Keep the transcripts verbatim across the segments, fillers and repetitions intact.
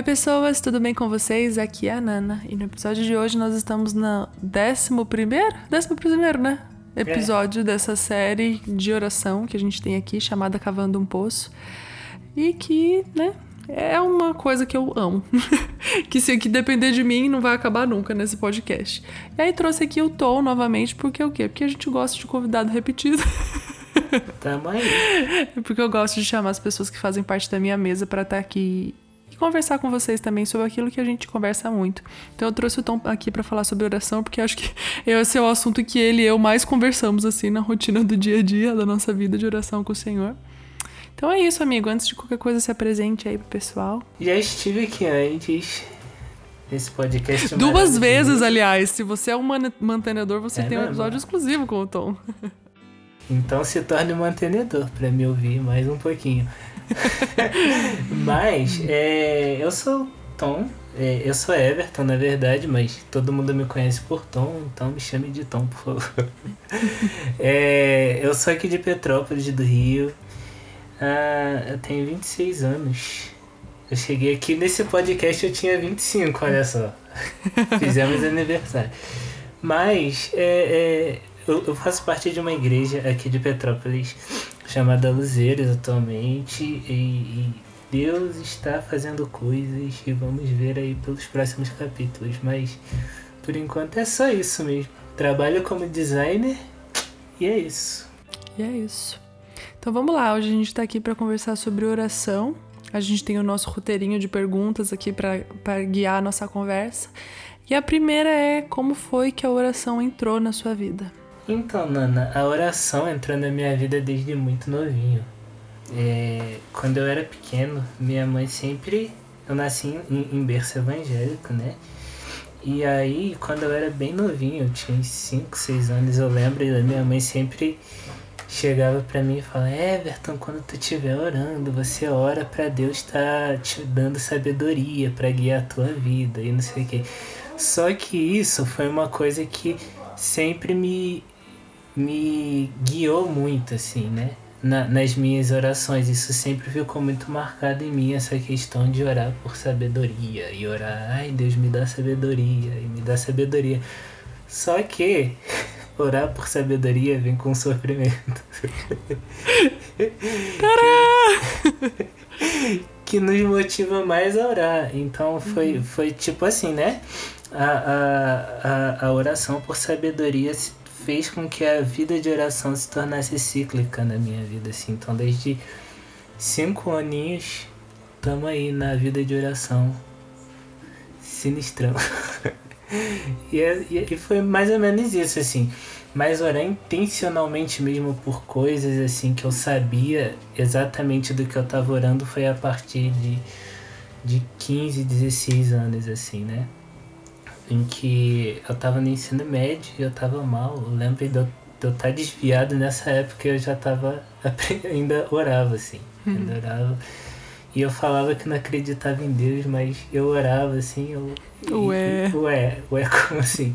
Oi pessoas, tudo bem com vocês? Aqui é a Nana e no episódio de hoje nós estamos no décimo primeiro, décimo primeiro, né? Episódio é. dessa série de oração que a gente tem aqui, chamada Cavando um Poço, e que, né, é uma coisa que eu amo, que se que depender de mim não vai acabar nunca nesse podcast. E aí trouxe aqui o Tom novamente, porque o quê? Porque a gente gosta de convidado repetido. Tamo aí. Porque eu gosto de chamar as pessoas que fazem parte da minha mesa pra estar aqui e conversar com vocês também sobre aquilo que a gente conversa muito. Então eu trouxe o Tom aqui pra falar sobre oração, porque acho que esse é o assunto que ele e eu mais conversamos, assim, na rotina do dia a dia, da nossa vida de oração com o Senhor. Então é isso, amigo. Antes de qualquer coisa, se apresente aí pro pessoal. Já estive aqui antes, nesse podcast duas vezes, aliás. Se você é um man- mantenedor, você é tem mesmo? um episódio exclusivo com o Tom. Então se torne um mantenedor pra me ouvir mais um pouquinho. Mas, é, eu sou Tom, é, eu sou Everton na verdade, mas todo mundo me conhece por Tom, então me chame de Tom, por favor. É, eu sou aqui de Petrópolis, do Rio, ah, eu tenho vinte e seis anos. Eu cheguei aqui nesse podcast, eu tinha vinte e cinco, olha só. Fizemos aniversário. Mas, é, é, eu, eu faço parte de uma igreja aqui de Petrópolis, chamada Luzeiras atualmente, e, e Deus está fazendo coisas e vamos ver aí pelos próximos capítulos, mas por enquanto é só isso mesmo. Trabalho como designer e é isso. E é isso. Então vamos lá, hoje a gente está aqui para conversar sobre oração. A gente tem o nosso roteirinho de perguntas aqui para guiar a nossa conversa. E a primeira é: como foi que a oração entrou na sua vida? Então, Nana, a oração entrou na minha vida desde muito novinho. É, quando eu era pequeno, minha mãe sempre... Eu nasci em, em berço evangélico, né? E aí, quando eu era bem novinho, eu tinha cinco, seis anos, eu lembro, e minha mãe sempre chegava pra mim e falava: Everton, quando tu estiver orando, você ora pra Deus estar te dando sabedoria pra guiar a tua vida e não sei o quê. Só que isso foi uma coisa que sempre me... me guiou muito, assim, né? Na, nas minhas orações. Isso sempre ficou muito marcado em mim, essa questão de orar por sabedoria. E orar, ai, Deus, me dá sabedoria, e me dá sabedoria. Só que orar por sabedoria vem com sofrimento. que, que nos motiva mais a orar. Então foi, foi tipo assim, né? A, a, a, a oração por sabedoria fez com que a vida de oração se tornasse cíclica na minha vida, assim. Então desde cinco aninhos tamo aí na vida de oração, sinistrão. e, e, e foi mais ou menos isso, assim. Mas orar intencionalmente mesmo por coisas, assim, que eu sabia exatamente do que eu tava orando, foi a partir de, de quinze, dezesseis anos, assim, né? Em que eu tava no ensino médio e eu tava mal. Eu lembro de eu estar desviado nessa época, eu já tava, ainda orava, assim, ainda orava. E eu falava que não acreditava em Deus, mas eu orava, assim, eu... Ué. E, ué, ué, como assim?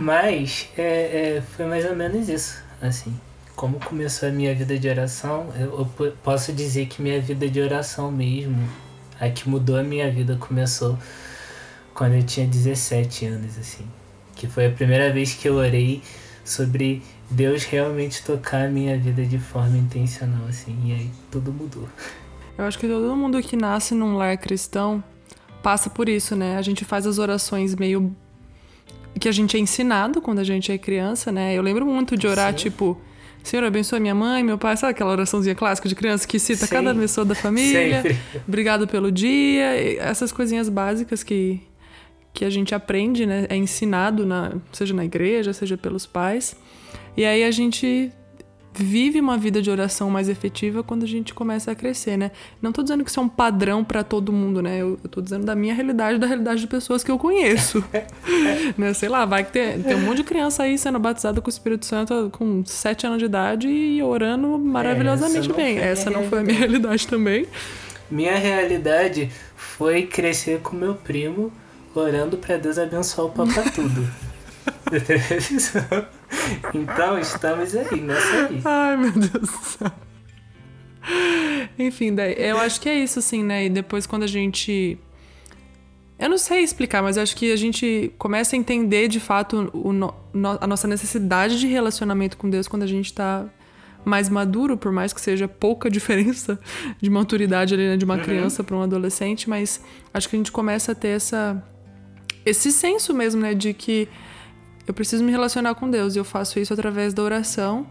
Mas é, é, foi mais ou menos isso, assim. Como começou a minha vida de oração, eu, eu posso dizer que minha vida de oração mesmo, a que mudou a minha vida, começou quando eu tinha dezessete anos, assim, que foi a primeira vez que eu orei sobre Deus realmente tocar a minha vida de forma intencional, assim, e aí tudo mudou. Eu acho que todo mundo que nasce num lar cristão passa por isso, né? A gente faz as orações meio que a gente é ensinado quando a gente é criança, né? Eu lembro muito de orar, Sim. tipo... Senhor, abençoe minha mãe, meu pai. Sabe aquela oraçãozinha clássica de criança que cita Sim. cada pessoa da família? Sempre. Obrigado pelo dia. Essas coisinhas básicas que... que a gente aprende, né? É ensinado, na, seja na igreja, seja pelos pais. E aí a gente vive uma vida de oração mais efetiva quando a gente começa a crescer, né? Não tô dizendo que isso é um padrão para todo mundo, né? Eu, eu tô dizendo da minha realidade, da realidade de pessoas que eu conheço. Né? Sei lá, vai que tem, tem um monte de criança aí sendo batizada com o Espírito Santo com sete anos de idade e orando maravilhosamente Essa bem. Essa não foi a minha realidade também. Minha realidade foi crescer com meu primo orando pra Deus abençoar o papá tudo. Da televisão. Então, estamos aí, nessa aí. Ai, meu Deus do céu. Enfim, daí, eu acho que é isso, assim, né? E depois, quando a gente Eu não sei explicar, mas eu acho que a gente começa a entender de fato o no, a nossa necessidade de relacionamento com Deus quando a gente tá mais maduro, por mais que seja pouca diferença de maturidade ali, né, de uma criança para um adolescente, mas acho que a gente começa a ter essa, esse senso mesmo, né, de que eu preciso me relacionar com Deus, e eu faço isso através da oração.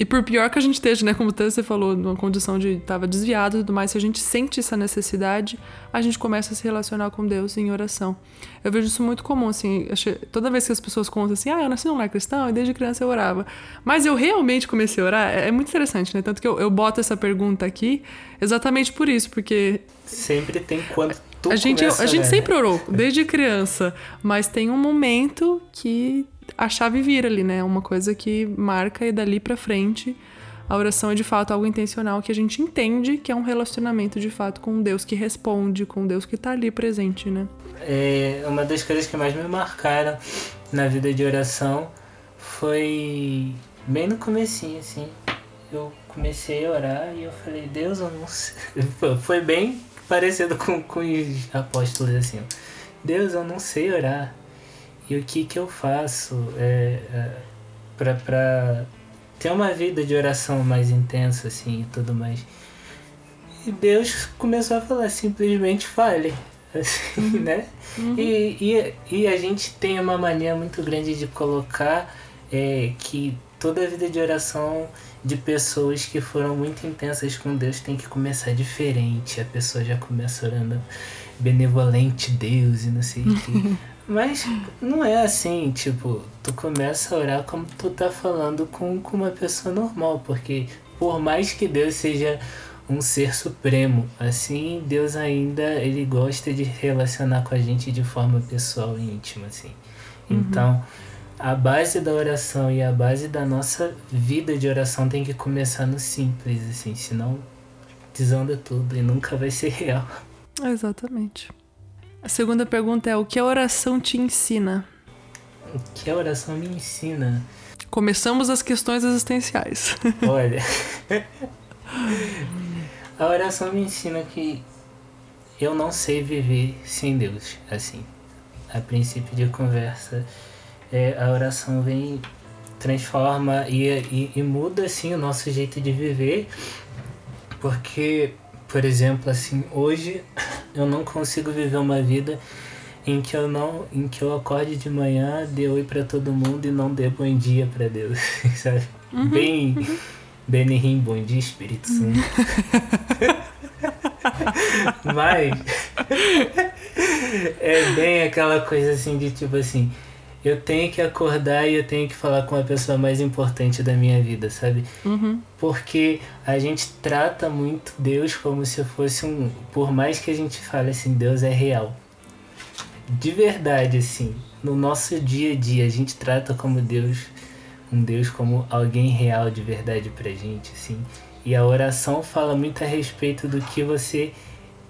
E por pior que a gente esteja, né, como você falou, numa condição de estava desviado e tudo mais, se a gente sente essa necessidade, a gente começa a se relacionar com Deus em oração. Eu vejo isso muito comum, assim, toda vez que as pessoas contam assim, ah, eu nasci num lar cristão e desde criança eu orava. Mas eu realmente comecei a orar? É muito interessante, né? Tanto que eu, eu boto essa pergunta aqui exatamente por isso, porque... Sempre tem quanto... Tu a gente, começa, a gente né? sempre orou, desde criança, mas tem um momento que a chave vira ali, né? Uma coisa que marca, e dali pra frente a oração é de fato algo intencional que a gente entende que é um relacionamento de fato com Deus que responde, com Deus que tá ali presente, né? É, uma das coisas que mais me marcaram na vida de oração foi bem no comecinho, assim. Eu comecei a orar e eu falei, Deus, eu não sei. Foi bem... Parecendo com, com os apóstolos, assim, Deus, eu não sei orar, e o que que eu faço é, é, pra, pra ter uma vida de oração mais intensa, assim, e tudo mais. E Deus começou a falar, simplesmente fale, assim, uhum. né? Uhum. E, e, e a gente tem uma mania muito grande de colocar é, que toda a vida de oração... de pessoas que foram muito intensas com Deus tem que começar diferente. A pessoa já começa orando benevolente Deus e não sei o que. Mas não é assim, tipo, tu começa a orar como tu tá falando com, com uma pessoa normal, porque por mais que Deus seja um ser supremo, assim, Deus ainda, ele gosta de relacionar com a gente de forma pessoal e íntima, assim. Uhum. Então... a base da oração e a base da nossa vida de oração tem que começar no simples, assim, senão desanda tudo e nunca vai ser real. Exatamente. A segunda pergunta é, o que a oração te ensina? O que a oração me ensina? Começamos as questões existenciais. Olha, a oração me ensina que eu não sei viver sem Deus, assim, a princípio de conversa. É, a oração vem, transforma e, e, e muda, assim, o nosso jeito de viver, porque, por exemplo, assim, hoje eu não consigo viver uma vida em que eu não, em que eu acorde de manhã, dê oi pra todo mundo e não dê bom dia pra Deus, sabe? Uhum, bem, uhum. Benihim, bom dia, Espírito Santo. Uhum. Mas é bem aquela coisa, assim, de tipo assim, eu tenho que acordar e eu tenho que falar com a pessoa mais importante da minha vida, sabe? Uhum. Porque a gente trata muito Deus como se fosse um... Por mais que a gente fale assim, Deus é real. De verdade, assim, no nosso dia a dia, a gente trata como Deus, um Deus como alguém real de verdade pra gente, assim. E a oração fala muito a respeito do que você...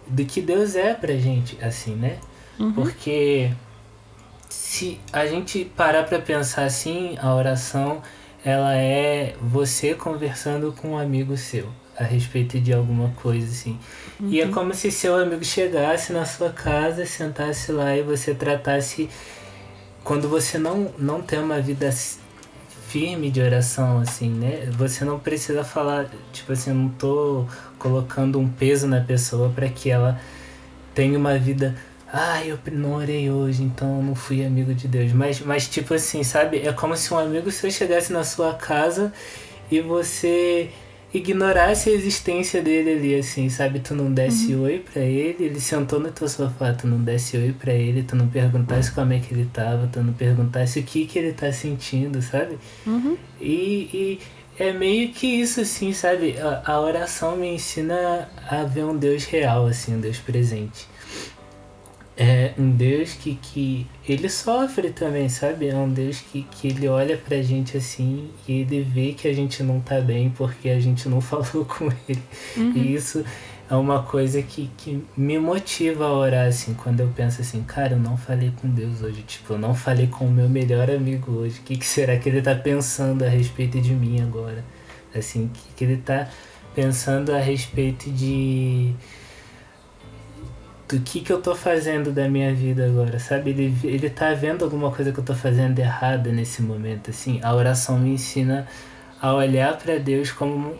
do que Deus é pra gente, assim, né? Uhum. Porque... se a gente parar pra pensar assim, a oração, ela é você conversando com um amigo seu a respeito de alguma coisa, assim. Uhum. E é como se seu amigo chegasse na sua casa, sentasse lá e você tratasse... Quando você não, não tem uma vida firme de oração, assim, né? Você não precisa falar, tipo assim, não tô colocando um peso na pessoa pra que ela tenha uma vida... Ah, eu não orei hoje, então eu não fui amigo de Deus. Mas, mas tipo assim, sabe? É como se um amigo seu chegasse na sua casa e você ignorasse a existência dele ali, assim, sabe? Tu não desse uhum. oi pra ele, ele sentou no teu sofá, tu não desse oi pra ele, tu não perguntasse como é que ele tava, tu não perguntasse o que que ele tá sentindo, sabe? Uhum. E... e... é meio que isso, assim, sabe? A, a oração me ensina a ver um Deus real, assim, um Deus presente. É um Deus que, que ele sofre também, sabe? É um Deus que, que ele olha pra gente assim e ele vê que a gente não tá bem porque a gente não falou com ele. Uhum. E isso é uma coisa que, que me motiva a orar, assim, quando eu penso assim, cara, eu não falei com Deus hoje, tipo, eu não falei com o meu melhor amigo hoje, o que, que será que ele tá pensando a respeito de mim agora? Assim, o que, que ele tá pensando a respeito de... do que que eu tô fazendo da minha vida agora, sabe? Ele, ele tá vendo alguma coisa que eu tô fazendo de errada nesse momento, assim. A oração me ensina a olhar para Deus como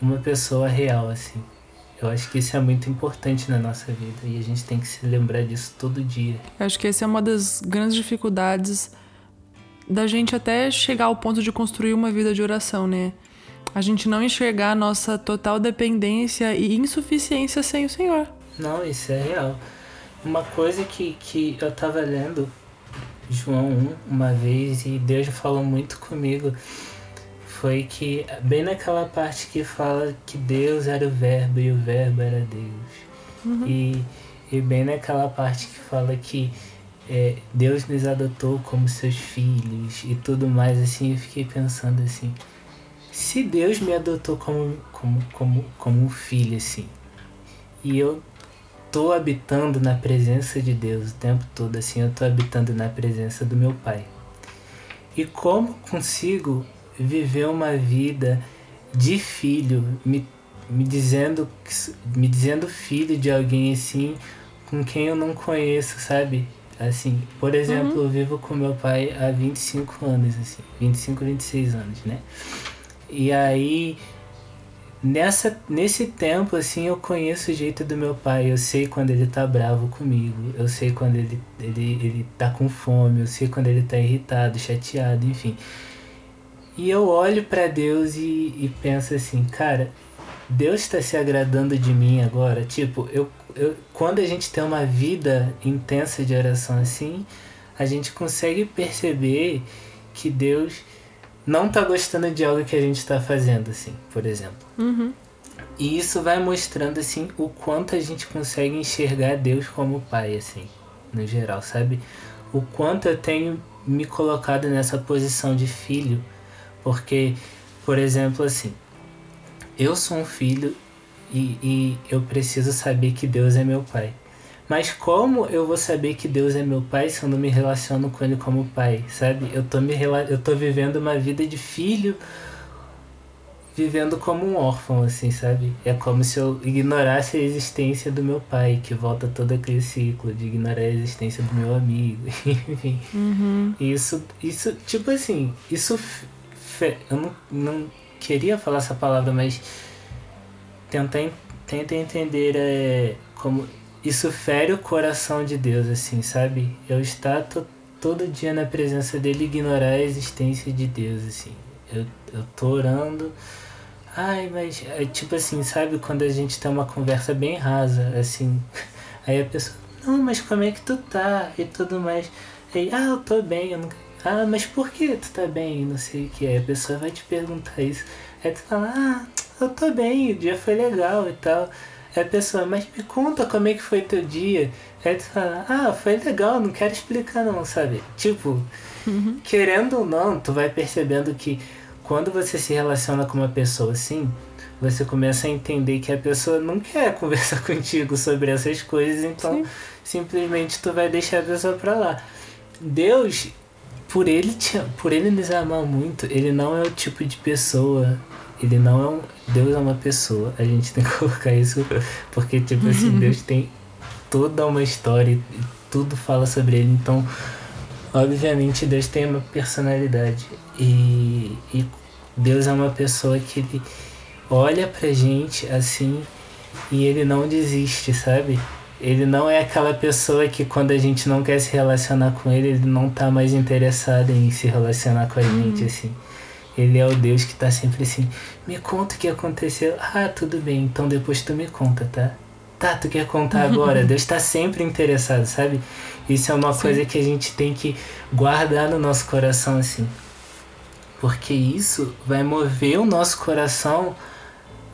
uma pessoa real, assim. Eu acho que isso é muito importante na nossa vida e a gente tem que se lembrar disso todo dia. Eu acho que essa é uma das grandes dificuldades da gente até chegar ao ponto de construir uma vida de oração, né? A gente não enxergar a nossa total dependência e insuficiência sem o Senhor. Não, isso é real. Uma coisa que, que eu tava lendo, João um, uma vez, e Deus falou muito comigo, foi que, bem naquela parte que fala que Deus era o verbo e o verbo era Deus. Uhum. E, e bem naquela parte que fala que é, Deus nos adotou como seus filhos e tudo mais, assim, eu fiquei pensando assim, se Deus me adotou como, como, como, como um filho, assim, e eu tô habitando na presença de Deus o tempo todo, assim, eu tô habitando na presença do meu Pai. E como consigo viver uma vida de filho, me, me, dizendo, me dizendo filho de alguém, assim, com quem eu não conheço, sabe? Assim, por exemplo, uhum. eu vivo com meu pai há vinte e cinco anos, assim, vinte e cinco, vinte e seis anos, né? E aí, Nessa, nesse tempo, assim, eu conheço o jeito do meu pai. Eu sei quando ele tá bravo comigo. Eu sei quando ele, ele, ele tá com fome. Eu sei quando ele tá irritado, chateado, enfim. E eu olho pra Deus e, e penso assim, cara, Deus tá se agradando de mim agora? Tipo, eu, eu, quando a gente tem uma vida intensa de oração assim, a gente consegue perceber que Deus não tá gostando de algo que a gente tá fazendo, assim, por exemplo. Uhum. E isso vai mostrando, assim, o quanto a gente consegue enxergar Deus como Pai, assim, no geral, sabe? O quanto eu tenho me colocado nessa posição de filho, porque, por exemplo, assim, eu sou um filho e, e eu preciso saber que Deus é meu Pai. Mas como eu vou saber que Deus é meu pai se eu não me relaciono com ele como pai, sabe? Eu tô, me rela- eu tô vivendo uma vida de filho, vivendo como um órfão, assim, sabe? É como se eu ignorasse a existência do meu pai, que volta todo aquele ciclo de ignorar a existência do meu amigo, enfim. Uhum. Isso, isso, tipo assim, isso... Fe- eu não, não queria falar essa palavra, mas tentar, tentar entender é, como... Isso fere o coração de Deus, assim, sabe? Eu estar t- todo dia na presença dele e ignorar a existência de Deus, assim. Eu, eu tô orando. Ai, mas... É, tipo assim, sabe? Quando a gente tem uma conversa bem rasa, assim. Aí a pessoa... Não, mas como é que tu tá? E tudo mais. Aí, ah, eu tô bem. Eu não... Ah, mas por que tu tá bem? E não sei o que é. Aí a pessoa vai te perguntar isso. Aí tu fala... Ah, eu tô bem. O dia foi legal e tal. Aí a pessoa, mas me conta como é que foi teu dia. Aí tu fala, ah, foi legal, não quero explicar não, sabe? Tipo, uhum. querendo ou não, tu vai percebendo que quando você se relaciona com uma pessoa assim, você começa a entender que a pessoa não quer conversar contigo sobre essas coisas, então Sim. simplesmente tu vai deixar a pessoa pra lá. Deus, por ele, te, por ele nos amar muito, ele não é o tipo de pessoa... Ele não é um... Deus é uma pessoa. A gente tem que colocar isso... Porque, tipo assim, Deus tem toda uma história e tudo fala sobre ele. Então, obviamente, Deus tem uma personalidade. E, e Deus é uma pessoa que ele olha pra gente, assim, e ele não desiste, sabe? Ele não é aquela pessoa que quando a gente não quer se relacionar com ele, ele não tá mais interessado em se relacionar com a gente, assim. Ele é o Deus que tá sempre assim, me conta o que aconteceu. Ah, tudo bem, então depois tu me conta, tá? Tá, tu quer contar agora? Deus tá sempre interessado, sabe? Isso é uma Sim. coisa que a gente tem que guardar no nosso coração, assim. Porque isso vai mover o nosso coração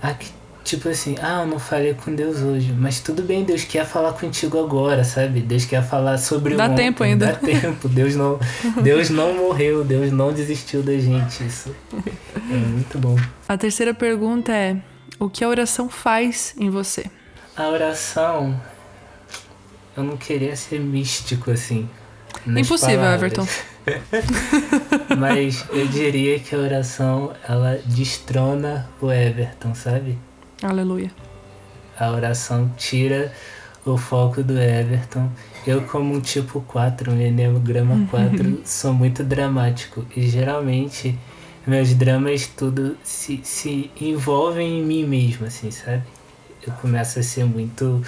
a que, tipo assim, ah, eu não falei com Deus hoje. Mas tudo bem, Deus quer falar contigo agora, sabe? Deus quer falar sobre o mundo. Dá tempo ainda. Dá tempo. Deus não, Deus não morreu. Deus não desistiu da gente. Isso é muito bom. A terceira pergunta é, o que a oração faz em você? A oração... Eu não queria ser místico, assim. Impossível, palavras. Everton. Mas eu diria que a oração, ela destrona o Everton, sabe? Aleluia. A oração tira o foco do Everton. Eu, como um tipo quatro, um Enneagrama quatro, sou muito dramático. E geralmente meus dramas tudo se, se envolvem em mim mesmo, assim, sabe? Eu começo a ser muito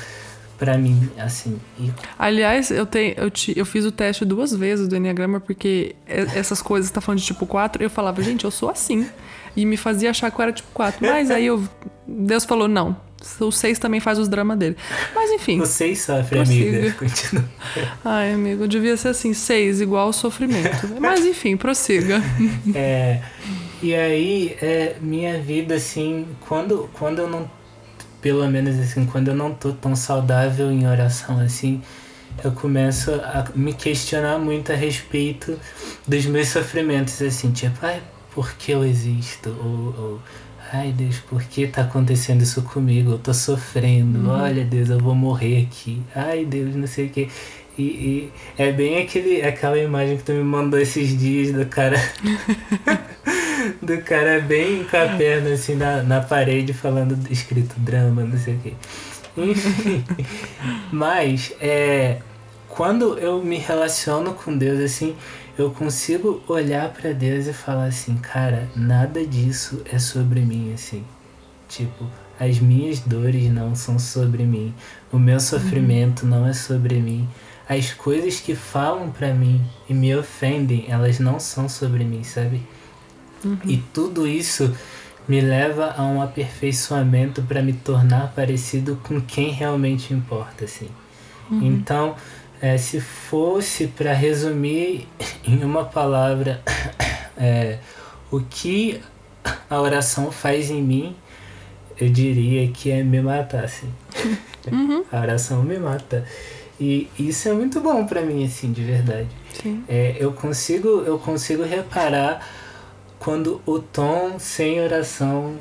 pra mim, assim. E... Aliás, eu, tenho, eu, te, eu fiz o teste duas vezes do Enneagrama, porque essas coisas, tá falando de tipo quatro, eu falava, gente, eu sou assim. E me fazia achar que eu era tipo quatro. Mas aí eu, Deus falou, não. O seis também faz os dramas dele. Mas enfim. O seis sofre, prossiga. Amiga. Continua. Ai, amigo, devia ser assim: seis igual sofrimento. Mas enfim, prossiga. É, e aí, é, minha vida, assim, quando, quando eu não. Pelo menos assim, quando eu não tô tão saudável em oração assim, eu começo a me questionar muito a respeito dos meus sofrimentos, assim, tipo, ai, por que eu existo? Ou. ou ai, Deus, por que tá acontecendo isso comigo? Eu tô sofrendo. Olha, Deus, eu vou morrer aqui. Ai, Deus, não sei o quê. E, e é bem aquele, aquela imagem que tu me mandou esses dias do cara... do cara bem com a perna, assim, na, na parede, falando escrito drama, não sei o quê. Enfim. Mas, é, quando eu me relaciono com Deus, assim... eu consigo olhar pra Deus e falar assim, cara, nada disso é sobre mim, assim. Tipo, as minhas dores não são sobre mim. O meu sofrimento não é sobre mim. As coisas que falam pra mim e me ofendem, elas não são sobre mim, sabe? Uhum. E tudo isso me leva a um aperfeiçoamento pra me tornar parecido com quem realmente importa, assim. Uhum. Então... É, se fosse para resumir em uma palavra é, o que a oração faz em mim, eu diria que é me matar, assim. Uhum. A oração me mata. E isso é muito bom para mim, assim, de verdade. Sim. É, eu, consigo, eu consigo reparar quando o Tom sem oração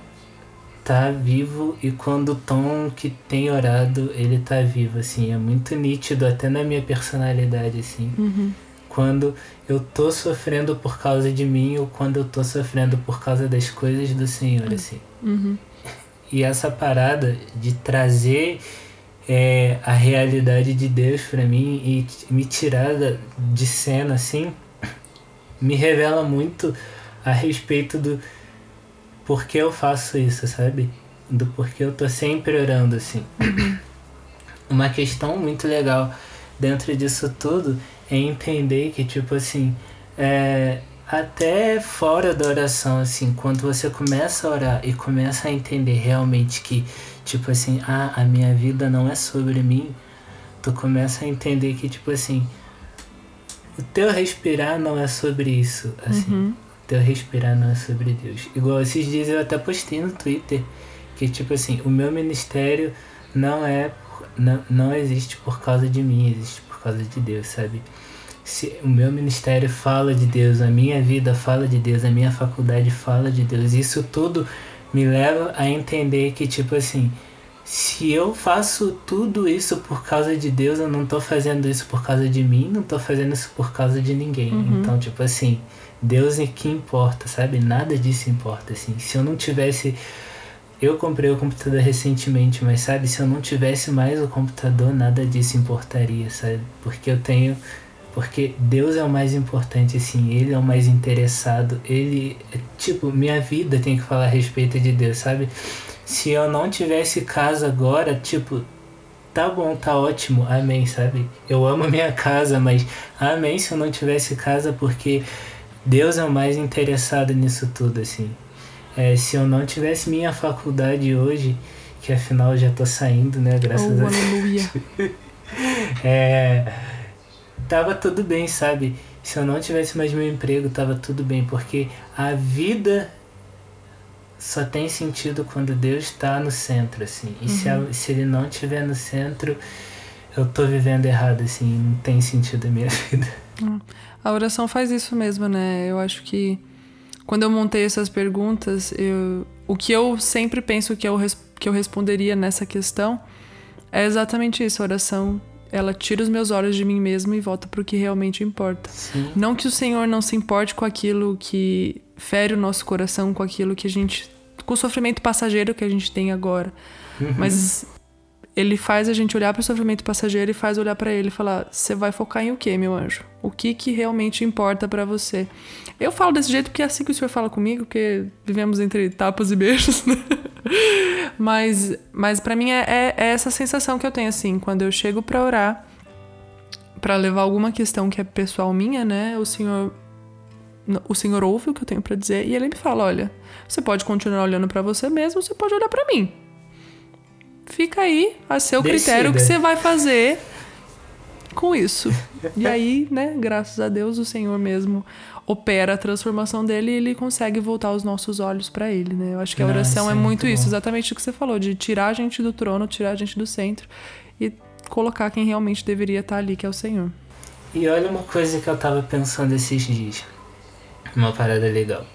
tá vivo e quando o Tom que tem orado, ele tá vivo, assim, é muito nítido, até na minha personalidade, assim. Uhum. Quando eu tô sofrendo por causa de mim ou quando eu tô sofrendo por causa das coisas do Senhor, assim. Uhum. E essa parada de trazer é, a realidade de Deus pra mim e me tirar de cena, assim, me revela muito a respeito do por que eu faço isso, sabe? Do porquê eu tô sempre orando, assim. Uma questão muito legal dentro disso tudo é entender que, tipo assim, é, até fora da oração, assim, quando você começa a orar e começa a entender realmente que, tipo assim, ah, a minha vida não é sobre mim, tu começa a entender que, tipo assim, o teu respirar não é sobre isso, assim. Uhum. Teu respirar não é sobre Deus. Igual esses dias eu até postei no Twitter que, tipo assim, o meu ministério não é não, não existe por causa de mim, existe por causa de Deus, sabe? Se o meu ministério fala de Deus, a minha vida fala de Deus, a minha faculdade fala de Deus, isso tudo me leva a entender que, tipo assim, se eu faço tudo isso por causa de Deus, eu não tô fazendo isso por causa de mim, não tô fazendo isso por causa de ninguém. Uhum. Então, tipo assim, Deus é que importa, sabe? Nada disso importa, assim. Se eu não tivesse... Eu comprei o computador recentemente, mas, sabe? Se eu não tivesse mais o computador, nada disso importaria, sabe? Porque eu tenho... Porque Deus é o mais importante, assim. Ele é o mais interessado. Ele... Tipo, minha vida tem que falar a respeito de Deus, sabe? Se eu não tivesse casa agora, tipo... Tá bom, tá ótimo, amém, sabe? Eu amo a minha casa, mas... Amém se eu não tivesse casa, porque... Deus é o mais interessado nisso tudo, assim. É, se eu não tivesse minha faculdade hoje, que afinal eu já tô saindo, né? Graças oh, a Deus. É, tava tudo bem, sabe? Se eu não tivesse mais meu emprego, tava tudo bem. Porque a vida só tem sentido quando Deus tá no centro, assim. E uhum. se, a, se ele não estiver no centro, eu tô vivendo errado, assim. Não tem sentido a minha vida. Uhum. A oração faz isso mesmo, né? Eu acho que quando eu montei essas perguntas, eu, o que eu sempre penso que eu, que eu responderia nessa questão é exatamente isso. A oração, ela tira os meus olhos de mim mesmo e volta pro que realmente importa. Sim. Não que o Senhor não se importe com aquilo que fere o nosso coração, com aquilo que a gente... com o sofrimento passageiro que a gente tem agora. Uhum. Mas ele faz a gente olhar para o sofrimento passageiro e faz olhar para ele e falar, você vai focar em o quê, meu anjo? O que que realmente importa para você? Eu falo desse jeito porque é assim que o senhor fala comigo, porque vivemos entre tapas e beijos, né? Mas, mas para mim é, é, é essa sensação que eu tenho, assim, quando eu chego para orar, para levar alguma questão que é pessoal minha, né? O senhor... O senhor ouve o que eu tenho para dizer e ele me fala, olha, você pode continuar olhando para você mesmo, você pode olhar para mim. Fica aí a seu Decida. critério o que você vai fazer com isso. E aí, né, graças a Deus, o Senhor mesmo opera a transformação dele e ele consegue voltar os nossos olhos para ele, né? Eu acho que a oração Nossa, é muito, muito isso, bom. Exatamente o que você falou, de tirar a gente do trono, tirar a gente do centro e colocar quem realmente deveria estar ali, que é o Senhor. E olha uma coisa que eu tava pensando esses dias. Uma parada legal.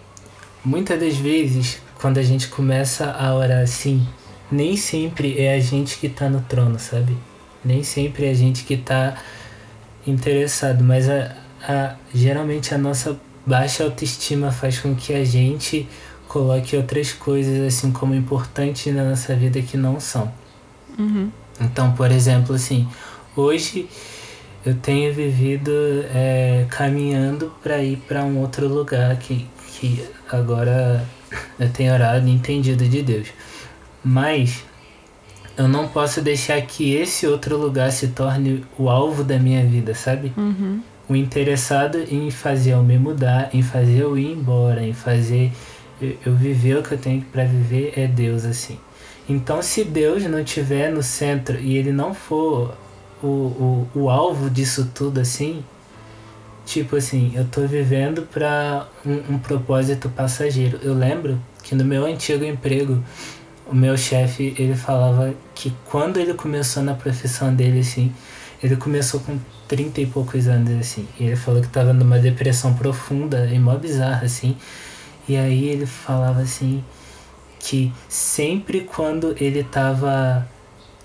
Muitas das vezes, quando a gente começa a orar assim, nem sempre é a gente que tá no trono, sabe? Nem sempre é a gente que tá interessado, mas a, a, geralmente a nossa baixa autoestima faz com que a gente coloque outras coisas assim como importantes na nossa vida que não são. Uhum. Então, por exemplo, assim, hoje... eu tenho vivido é, caminhando para ir para um outro lugar que, que agora eu tenho orado e entendido de Deus. Mas eu não posso deixar que esse outro lugar se torne o alvo da minha vida, sabe? Uhum. O interessado em fazer eu me mudar, em fazer eu ir embora, em fazer eu, eu viver o que eu tenho para viver é Deus, assim. Então, se Deus não estiver no centro e ele não for... O, o, o alvo disso tudo, assim, tipo assim, eu tô vivendo pra um, um propósito passageiro. Eu lembro que no meu antigo emprego, o meu chefe, ele falava que quando ele começou na profissão dele, assim, ele começou com trinta e poucos anos, assim, e ele falou que tava numa depressão profunda e mó bizarra, assim, e aí ele falava, assim, que sempre quando ele tava...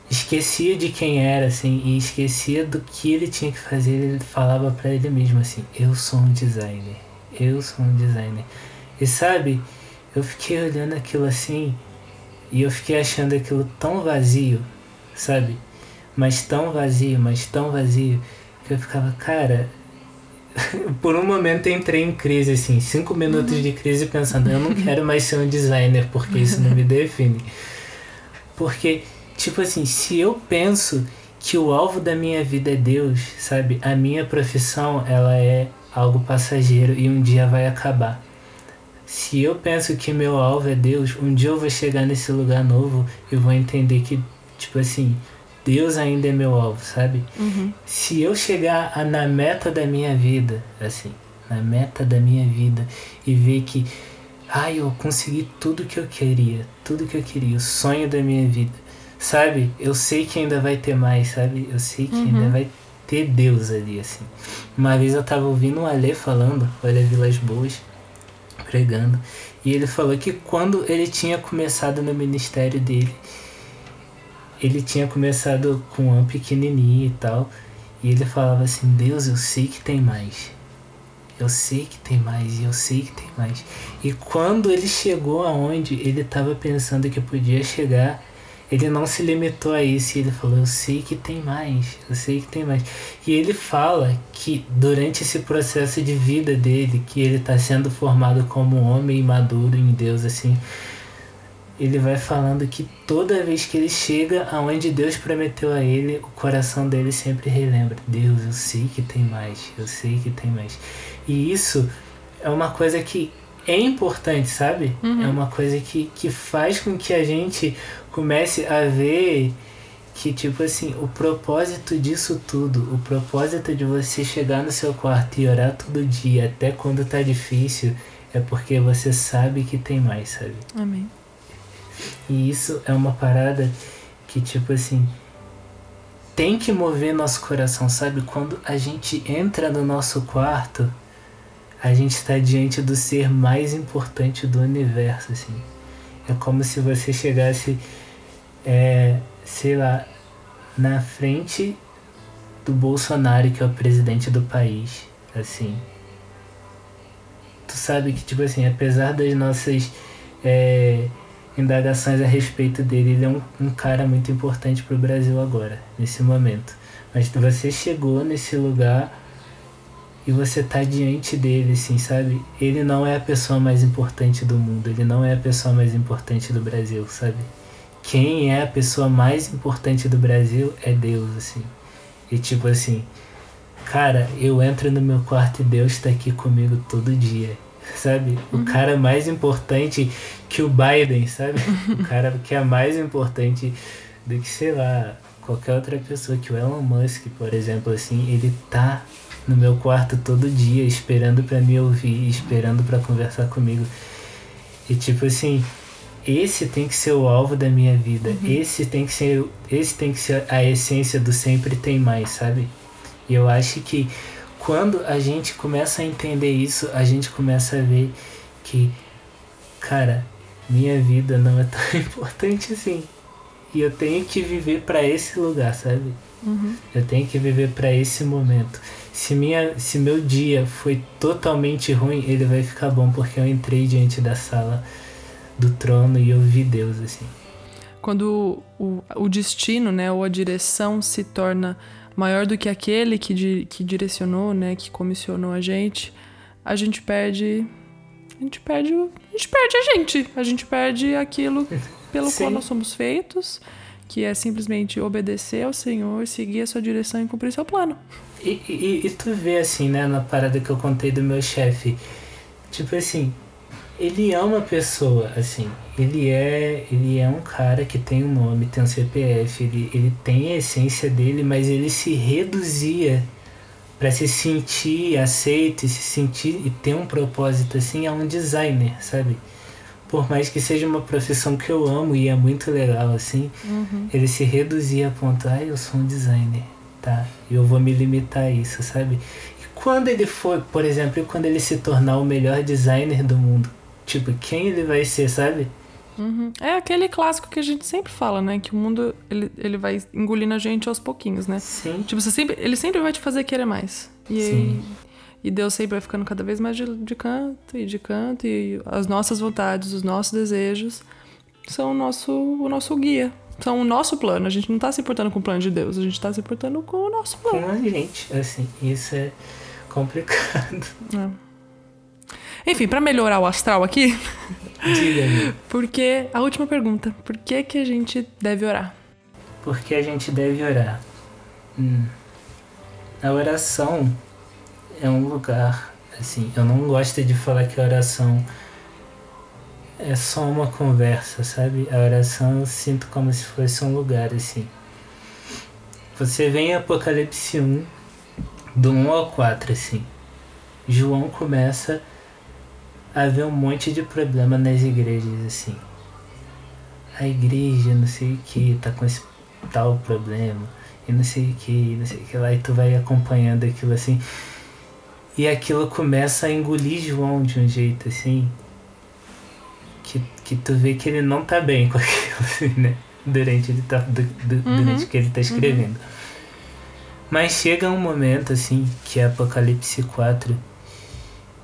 esquecia de quem era, assim, e esquecia do que ele tinha que fazer, ele falava pra ele mesmo, assim, eu sou um designer, eu sou um designer. E sabe, eu fiquei olhando aquilo assim, e eu fiquei achando aquilo tão vazio, sabe? Mas tão vazio, mas tão vazio, que eu ficava, cara... Por um momento eu entrei em crise, assim, cinco minutos uhum. de crise pensando, eu não quero mais ser um designer, porque isso não me define. Porque... tipo assim, se eu penso que o alvo da minha vida é Deus, sabe? A minha profissão, ela é algo passageiro e um dia vai acabar. Se eu penso que meu alvo é Deus, um dia eu vou chegar nesse lugar novo e vou entender que, tipo assim, Deus ainda é meu alvo, sabe? Uhum. Se eu chegar a, na meta da minha vida, assim, na meta da minha vida e ver que, ai, eu consegui tudo que eu queria, tudo que eu queria, o sonho da minha vida. Sabe, eu sei que ainda vai ter mais, sabe? Eu sei que uhum. ainda vai ter Deus ali, assim. Uma vez eu tava ouvindo o Alê falando, o Alê Vilas Boas, pregando, e ele falou que quando ele tinha começado no ministério dele, ele tinha começado com um pequenininho e tal, e ele falava assim, Deus, eu sei que tem mais. Eu sei que tem mais, e eu sei que tem mais. E quando ele chegou aonde ele tava pensando que podia chegar... ele não se limitou a isso, ele falou, eu sei que tem mais, eu sei que tem mais. E ele fala que durante esse processo de vida dele, que ele está sendo formado como um homem maduro em Deus, assim, ele vai falando que toda vez que ele chega aonde Deus prometeu a ele, o coração dele sempre relembra, Deus, eu sei que tem mais, eu sei que tem mais. E isso é uma coisa que é importante, sabe? Uhum. É uma coisa que, que faz com que a gente comece a ver que, tipo assim, o propósito disso tudo, o propósito de você chegar no seu quarto e orar todo dia, até quando tá difícil, é porque você sabe que tem mais, sabe? Amém. E isso é uma parada que, tipo assim, tem que mover nosso coração, sabe? Quando a gente entra no nosso quarto... a gente está diante do ser mais importante do universo, assim. É como se você chegasse, é, sei lá, na frente do Bolsonaro, que é o presidente do país, assim. Tu sabe que, tipo assim, apesar das nossas é, indagações a respeito dele. Ele é um, um cara muito importante para o Brasil agora, nesse momento. Mas você chegou nesse lugar e você tá diante dele, assim, sabe? Ele não é a pessoa mais importante do mundo, ele não é a pessoa mais importante do Brasil, sabe? Quem é a pessoa mais importante do Brasil é Deus, assim. E tipo assim, cara, eu entro no meu quarto e Deus tá aqui comigo todo dia, sabe? O uhum. cara mais importante que o Biden, sabe? O cara que é mais importante do que, sei lá, qualquer outra pessoa, que o Elon Musk, por exemplo, assim, ele tá no meu quarto todo dia, esperando pra me ouvir, esperando pra conversar comigo. E tipo assim, esse tem que ser o alvo da minha vida, uhum. esse tem que ser, esse tem que ser a essência do sempre tem mais, sabe? E eu acho que quando a gente começa a entender isso, a gente começa a ver que, cara, minha vida não é tão importante assim. E eu tenho que viver pra esse lugar, sabe? Uhum. Eu tenho que viver pra esse momento. Se, minha, se meu dia foi totalmente ruim, ele vai ficar bom, porque eu entrei diante da sala do trono e eu vi Deus, assim. Quando o, o destino, né, ou a direção se torna maior do que aquele que, di, que direcionou, né, que comissionou a gente, a gente perde, a gente perde, a gente perde a gente, a gente perde aquilo pelo Sim. qual nós somos feitos, que é simplesmente obedecer ao Senhor, seguir a sua direção e cumprir seu plano. E, e, e tu vê assim, né, na parada que eu contei do meu chefe, tipo assim, ele é uma pessoa, assim, ele é, ele é um cara que tem um nome, tem um C P F, ele, ele tem a essência dele, mas ele se reduzia para se sentir aceito e se sentir e ter um propósito, assim, é um designer, sabe? Por mais que seja uma profissão que eu amo e é muito legal, assim, uhum. ele se reduzia a ponto, ah, eu sou um designer, tá? E eu vou me limitar a isso, sabe? E quando ele for, por exemplo, quando ele se tornar o melhor designer do mundo, tipo, quem ele vai ser, sabe? Uhum. É aquele clássico que a gente sempre fala, né? Que o mundo, ele, ele vai engolindo a gente aos pouquinhos, né? Sim. Tipo, você sempre, ele sempre vai te fazer querer mais. E, Sim. e Deus sempre vai ficando cada vez mais de, de canto, e de canto, e as nossas vontades, os nossos desejos são o nosso, o nosso guia. São o nosso plano. A gente não tá se importando com o plano de Deus, a gente tá se importando com o nosso plano. Com a gente, assim, isso é complicado. É. Enfim, para melhorar o astral aqui, porque a última pergunta, por que que a gente deve orar? Por que a gente deve orar? Hum. A oração é um lugar, assim, eu não gosto de falar que a oração é só uma conversa, sabe? A oração eu sinto como se fosse um lugar, assim. Você vem em Apocalipse um, do um ao quatro, assim. João começa haver um monte de problema nas igrejas, assim. A igreja, não sei o que, tá com esse tal problema, e não sei o que, não sei o que lá, e tu vai acompanhando aquilo, assim. E aquilo começa a engolir João de um jeito, assim, que, que tu vê que ele não tá bem com aquilo, assim, né? Durante, ele tá, du, du, uhum. durante que ele tá escrevendo. Uhum. Mas chega um momento, assim, que é Apocalipse quatro,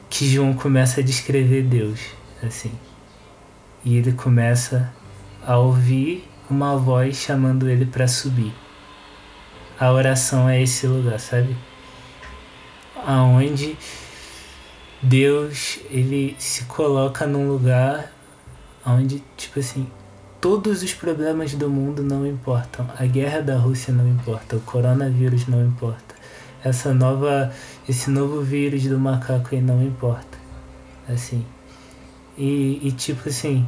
que João começa a descrever Deus, assim. E ele começa a ouvir uma voz chamando ele para subir. A oração é esse lugar, sabe? Aonde Deus, ele se coloca num lugar onde, tipo assim, todos os problemas do mundo não importam. A guerra da Rússia não importa, o coronavírus não importa. Essa nova, esse novo vírus do macaco aí não importa, assim, e, e tipo assim,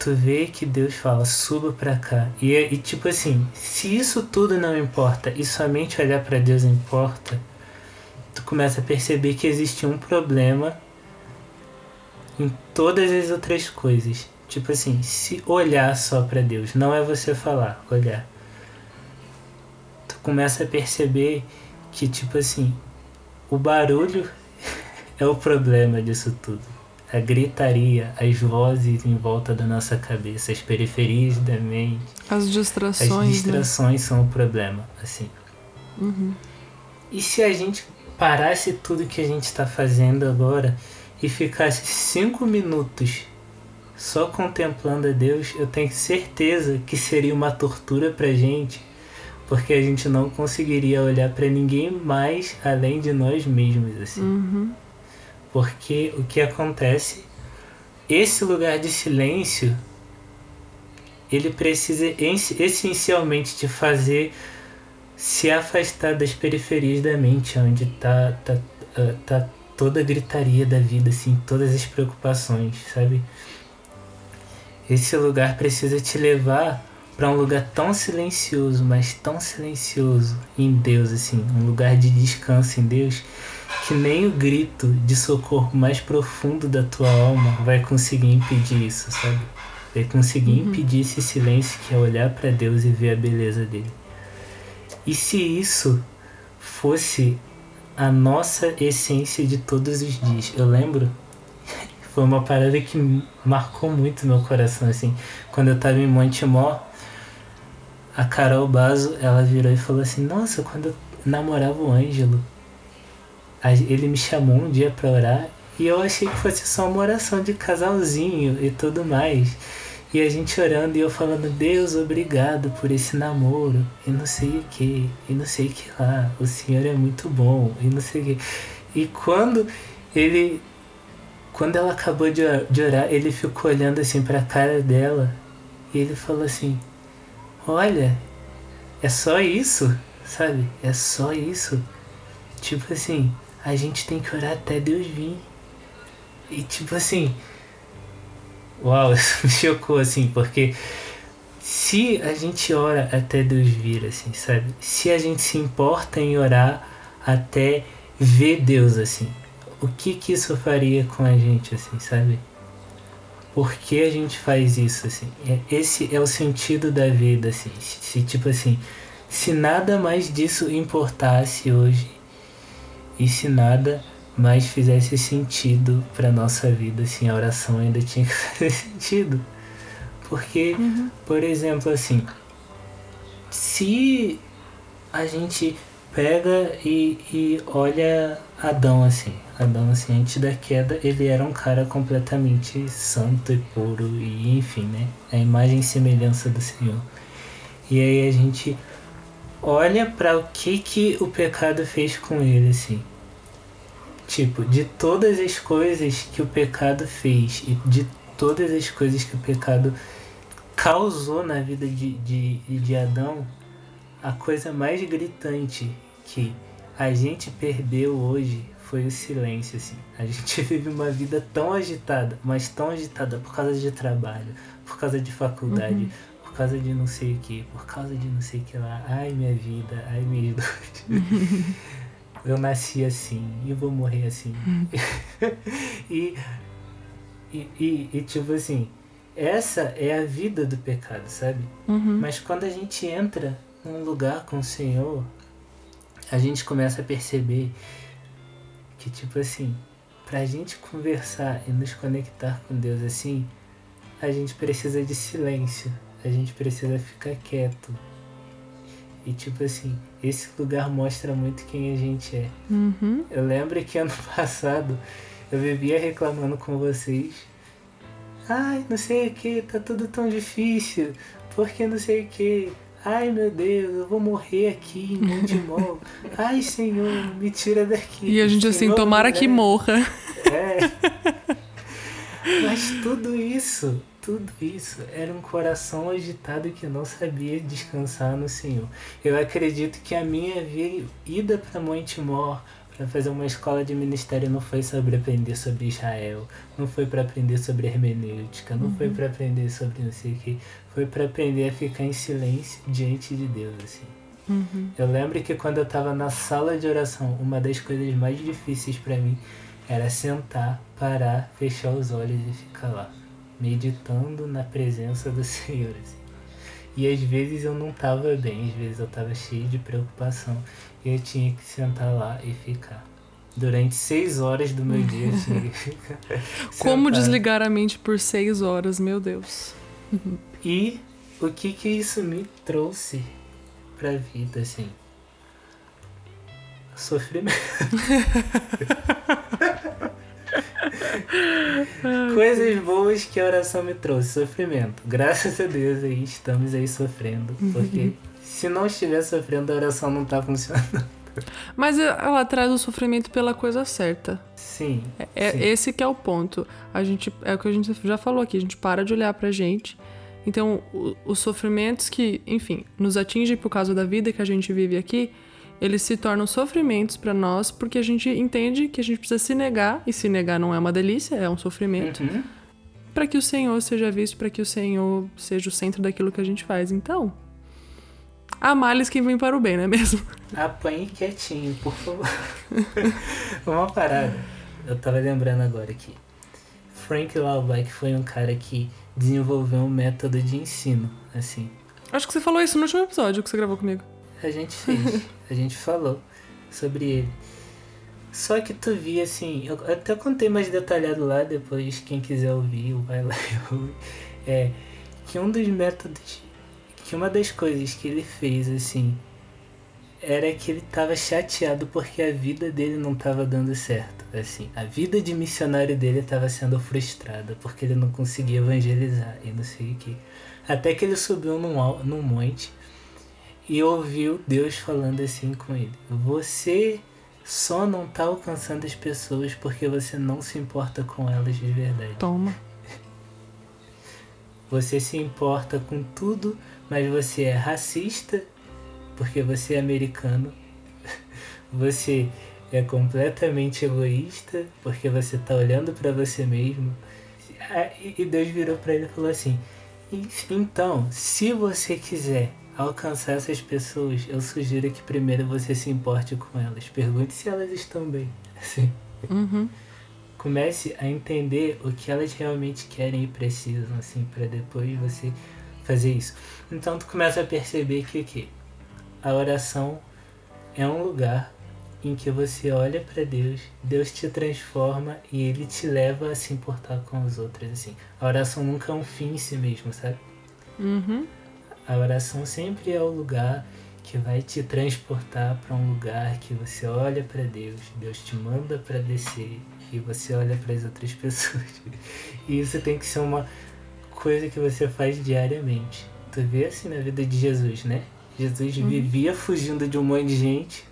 tu vê que Deus fala, suba pra cá, e, e tipo assim, se isso tudo não importa, e somente olhar pra Deus importa, tu começa a perceber que existe um problema em todas as outras coisas, tipo assim, se olhar só pra Deus, não é você falar, olhar, tu começa a perceber que, tipo assim, o barulho é o problema disso tudo. A gritaria, as vozes em volta da nossa cabeça, as periferias da mente. As distrações. As distrações, né? São o problema, assim. Uhum. E se a gente parasse tudo que a gente está fazendo agora e ficasse cinco minutos só contemplando a Deus, eu tenho certeza que seria uma tortura pra gente, porque a gente não conseguiria olhar pra ninguém mais além de nós mesmos, assim. Uhum. Porque o que acontece, esse lugar de silêncio, ele precisa essencialmente te fazer se afastar das periferias da mente, onde tá, tá, tá toda a gritaria da vida, assim, todas as preocupações, sabe? Esse lugar precisa te levar para um lugar tão silencioso, mas tão silencioso em Deus, assim, um lugar de descanso em Deus, que nem o grito de socorro mais profundo da tua alma vai conseguir impedir isso, sabe? Vai conseguir uhum. impedir esse silêncio que é olhar para Deus e ver a beleza dele. E se isso fosse a nossa essência de todos os dias? Eu lembro, foi uma parada que marcou muito meu coração, assim. Quando eu tava em Montemor, a Carol Baso, ela virou e falou assim: nossa, quando eu namorava o Ângelo, ele me chamou um dia pra orar e eu achei que fosse só uma oração de casalzinho e tudo mais. E a gente orando e eu falando: Deus, obrigado por esse namoro, e não sei o que, e não sei o que lá, o Senhor é muito bom, e não sei o que. E quando ele, quando ela acabou de orar, ele ficou olhando assim pra cara dela e ele falou assim: olha, é só isso, sabe? É só isso. Tipo assim, a gente tem que orar até Deus vir. E tipo assim, uau, isso me chocou, assim, porque se a gente ora até Deus vir, assim, sabe? Se a gente se importa em orar até ver Deus, assim, o que que isso faria com a gente, assim, sabe? Por que a gente faz isso, assim? Esse é o sentido da vida, assim. Se, tipo assim, se nada mais disso importasse hoje, e se nada mas fizesse sentido pra nossa vida, assim, a oração ainda tinha que fazer sentido. Porque, uhum. por exemplo, assim, se a gente pega e, e olha Adão, assim, Adão, assim, antes da queda, ele era um cara completamente santo e puro, e enfim, né, a imagem e semelhança do Senhor. E aí a gente olha pra o que que o pecado fez com ele, assim. Tipo, de todas as coisas que o pecado fez e de todas as coisas que o pecado causou na vida de, de, de Adão, a coisa mais gritante que a gente perdeu hoje foi o silêncio, assim. A gente vive uma vida tão agitada, mas tão agitada por causa de trabalho, por causa de faculdade, uhum. por causa de não sei o que, por causa de não sei o que lá. Ai, minha vida, ai, minha dor. Eu nasci assim, e vou morrer assim. Hum. e, e, e, e, tipo assim, essa é a vida do pecado, sabe? Uhum. Mas quando a gente entra num lugar com o Senhor, a gente começa a perceber que, tipo assim, pra gente conversar e nos conectar com Deus assim, a gente precisa de silêncio, a gente precisa ficar quieto. E tipo assim, esse lugar mostra muito quem a gente é. Uhum. Eu lembro que ano passado eu vivia reclamando com vocês. Ai, não sei o que, tá tudo tão difícil. Porque não sei o que. Ai, meu Deus, eu vou morrer aqui em Montemor. Ai, Senhor, me tira daqui. E a gente Senhor, assim, tomara que morra. É. Mas tudo isso... Tudo isso era um coração agitado que não sabia descansar no Senhor. Eu acredito que a minha ida para Montemor para fazer uma escola de ministério não foi sobre aprender sobre Israel, não foi para aprender sobre hermenêutica, não uhum. foi para aprender sobre não sei o que, foi para aprender a ficar em silêncio diante de Deus, assim. Uhum. Eu lembro que quando eu estava na sala de oração, uma das coisas mais difíceis para mim era sentar, parar, fechar os olhos e ficar lá, meditando na presença do Senhor, assim. E às vezes eu não tava bem, às vezes eu tava cheio de preocupação e eu tinha que sentar lá e ficar durante seis horas do meu dia. Eu tinha que ficar como sentado. Desligar a mente por seis horas, meu Deus. Uhum. E o que que isso me trouxe pra vida, assim? Sofrimento. Coisas boas que a oração me trouxe. Sofrimento. Graças a Deus aí estamos aí sofrendo. Porque se não estiver sofrendo, a oração não tá funcionando. Mas ela traz o sofrimento pela coisa certa. Sim, é, sim. Esse que é o ponto. A gente, é o que a gente já falou aqui. A gente para de olhar pra gente. Então, o, os sofrimentos que, enfim, nos atingem por causa da vida que a gente vive aqui, eles se tornam sofrimentos pra nós porque a gente entende que a gente precisa se negar. E se negar não é uma delícia, é um sofrimento. Uhum. Pra que o Senhor seja visto, pra que o Senhor seja o centro daquilo que a gente faz. Então... há males que vêm para o bem, não é mesmo? Apanhe quietinho, por favor. Uma parada. Eu tava lembrando agora aqui. Frank Laubach foi um cara que desenvolveu um método de ensino, assim. Acho que você falou isso no último episódio que você gravou comigo. A gente fez. A gente falou sobre ele. Só que tu via, assim... eu até contei mais detalhado lá, depois quem quiser ouvir, vai lá e ouve. É, que um dos métodos... que uma das coisas que ele fez, assim, era que ele tava chateado porque a vida dele não tava dando certo, assim. A vida de missionário dele tava sendo frustrada porque ele não conseguia evangelizar e não sei o que. Até que ele subiu num, num monte e ouviu Deus falando assim com ele. Você só não tá alcançando as pessoas porque você não se importa com elas de verdade. Toma. Você se importa com tudo, mas você é racista porque você é americano. Você é completamente egoísta porque você tá olhando para você mesmo. E Deus virou para ele e falou assim: então, se você quiser alcançar essas pessoas, eu sugiro que primeiro você se importe com elas. Pergunte se elas estão bem. Assim. Uhum. Comece a entender o que elas realmente querem e precisam, assim, para depois você fazer isso. Então tu começa a perceber que o quê? A oração é um lugar em que você olha para Deus, Deus te transforma e Ele te leva a se importar com os outros, assim. A oração nunca é um fim em si mesmo, sabe? Uhum. A oração sempre é o lugar que vai te transportar para um lugar que você olha para Deus, Deus te manda para descer. E você olha para as outras pessoas. E isso tem que ser uma coisa que você faz diariamente. Tu vê assim na vida de Jesus, né? Jesus hum. vivia fugindo de um monte de gente.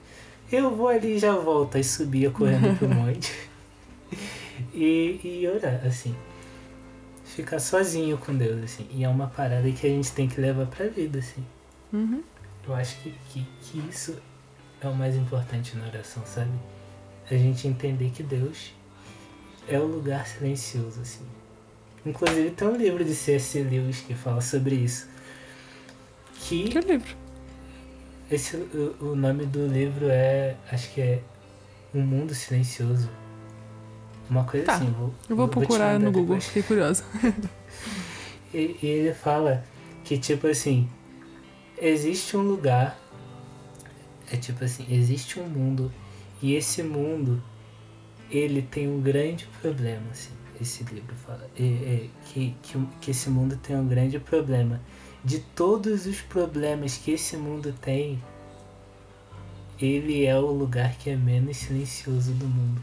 Eu vou ali e já volto. Aí subia correndo pro monte. E, e orar, assim. Ficar sozinho com Deus, assim. E é uma parada que a gente tem que levar pra vida, assim. Uhum. Eu acho que, que, que isso é o mais importante na oração, sabe? A gente entender que Deus... é o lugar silencioso, assim. Inclusive tem um livro de C S Lewis que fala sobre isso. Que, que livro? Esse, o, o nome do livro é... acho que é... Um Mundo Silencioso. Uma coisa tá. assim. Vou, eu vou, vou procurar no Google, depois. Fiquei curiosa. e, e ele fala que, tipo assim... existe um lugar... é tipo assim... existe um mundo... e esse mundo... ele tem um grande problema, assim, esse livro fala, é, é, que, que, que esse mundo tem um grande problema. De todos os problemas que esse mundo tem, ele é o lugar que é menos silencioso do mundo.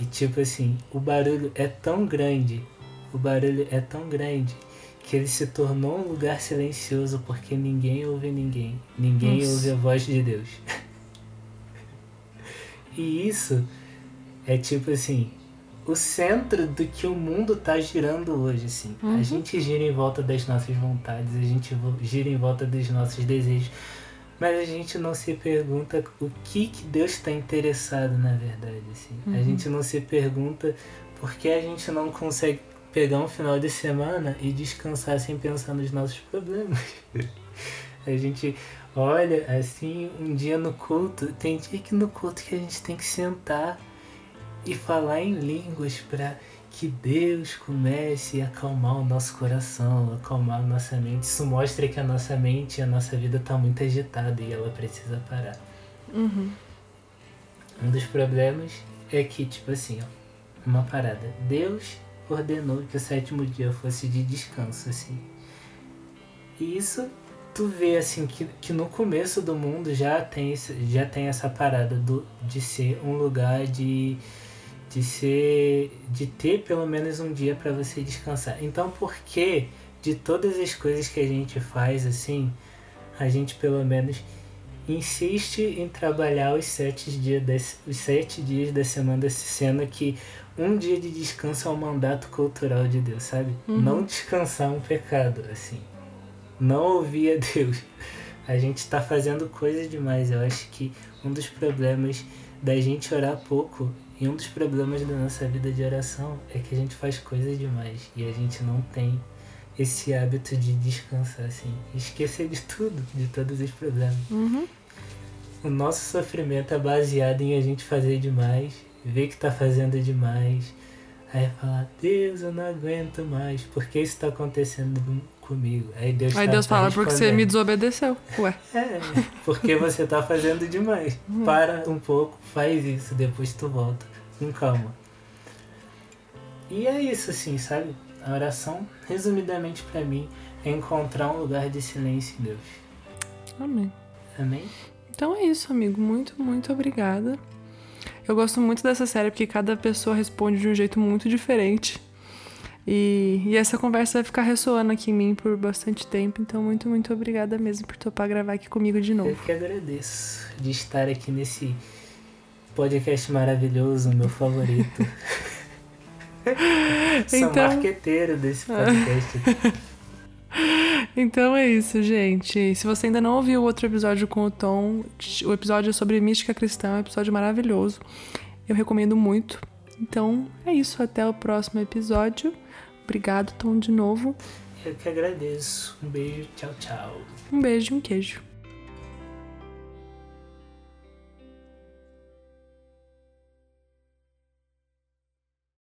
E tipo assim, o barulho é tão grande, o barulho é tão grande, que ele se tornou um lugar silencioso porque ninguém ouve ninguém, ninguém Nossa. ouve a voz de Deus. E isso... é tipo assim, o centro do que o mundo tá girando hoje, assim. Uhum. A gente gira em volta das nossas vontades, a gente gira em volta dos nossos desejos. Mas a gente não se pergunta o que, que Deus tá interessado, na verdade, assim. Uhum. A gente não se pergunta por que a gente não consegue pegar um final de semana e descansar sem pensar nos nossos problemas. A gente... olha, assim, um dia no culto... tem dia que no culto que a gente tem que sentar... e falar em línguas para que Deus comece a acalmar o nosso coração, acalmar a nossa mente. Isso mostra que a nossa mente, a nossa vida está muito agitada e ela precisa parar. Uhum. Um dos problemas é que, tipo assim, ó, uma parada. Deus ordenou que o sétimo dia fosse de descanso, assim. E isso... tu vê assim que, que no começo do mundo já tem, já tem essa parada do, de ser um lugar de, de ser, de ter pelo menos um dia para você descansar. Então, por que de todas as coisas que a gente faz, assim, a gente pelo menos insiste em trabalhar os sete dias da, os sete dias da semana, sendo que um dia de descanso é um mandato cultural de Deus, sabe? Uhum. Não descansar é um pecado, assim. Não ouvir a Deus. A gente está fazendo coisa demais. Eu acho que um dos problemas da gente orar pouco, e um dos problemas da nossa vida de oração, é que a gente faz coisa demais. E a gente não tem esse hábito de descansar, assim. Esquecer de tudo, de todos os problemas. Uhum. O nosso sofrimento é baseado em a gente fazer demais, ver que tá fazendo demais, aí falar, Deus, eu não aguento mais, por que isso tá acontecendo comigo? Aí Deus, aí tá, Deus tá fala, porque você me desobedeceu. Ué. É, porque você tá fazendo demais. Uhum. Para um pouco, faz isso, depois tu volta, com calma. E é isso, assim, sabe? A oração, resumidamente pra mim, é encontrar um lugar de silêncio em Deus. Amém. Amém? Então é isso, amigo. Muito, muito obrigada. Eu gosto muito dessa série porque cada pessoa responde de um jeito muito diferente. E, e essa conversa vai ficar ressoando aqui em mim por bastante tempo. Então, muito, muito obrigada mesmo por topar gravar aqui comigo de novo. Eu que agradeço de estar aqui nesse podcast maravilhoso, meu favorito. Sou então... marqueteiro desse podcast. Então é isso, gente. Se você ainda não ouviu o outro episódio com o Tom, o episódio é sobre mística cristã, é um episódio maravilhoso. Eu recomendo muito. Então é isso, até o próximo episódio. Obrigado, Tom, de novo. Eu que agradeço. Um beijo, tchau, tchau. Um beijo e um queijo.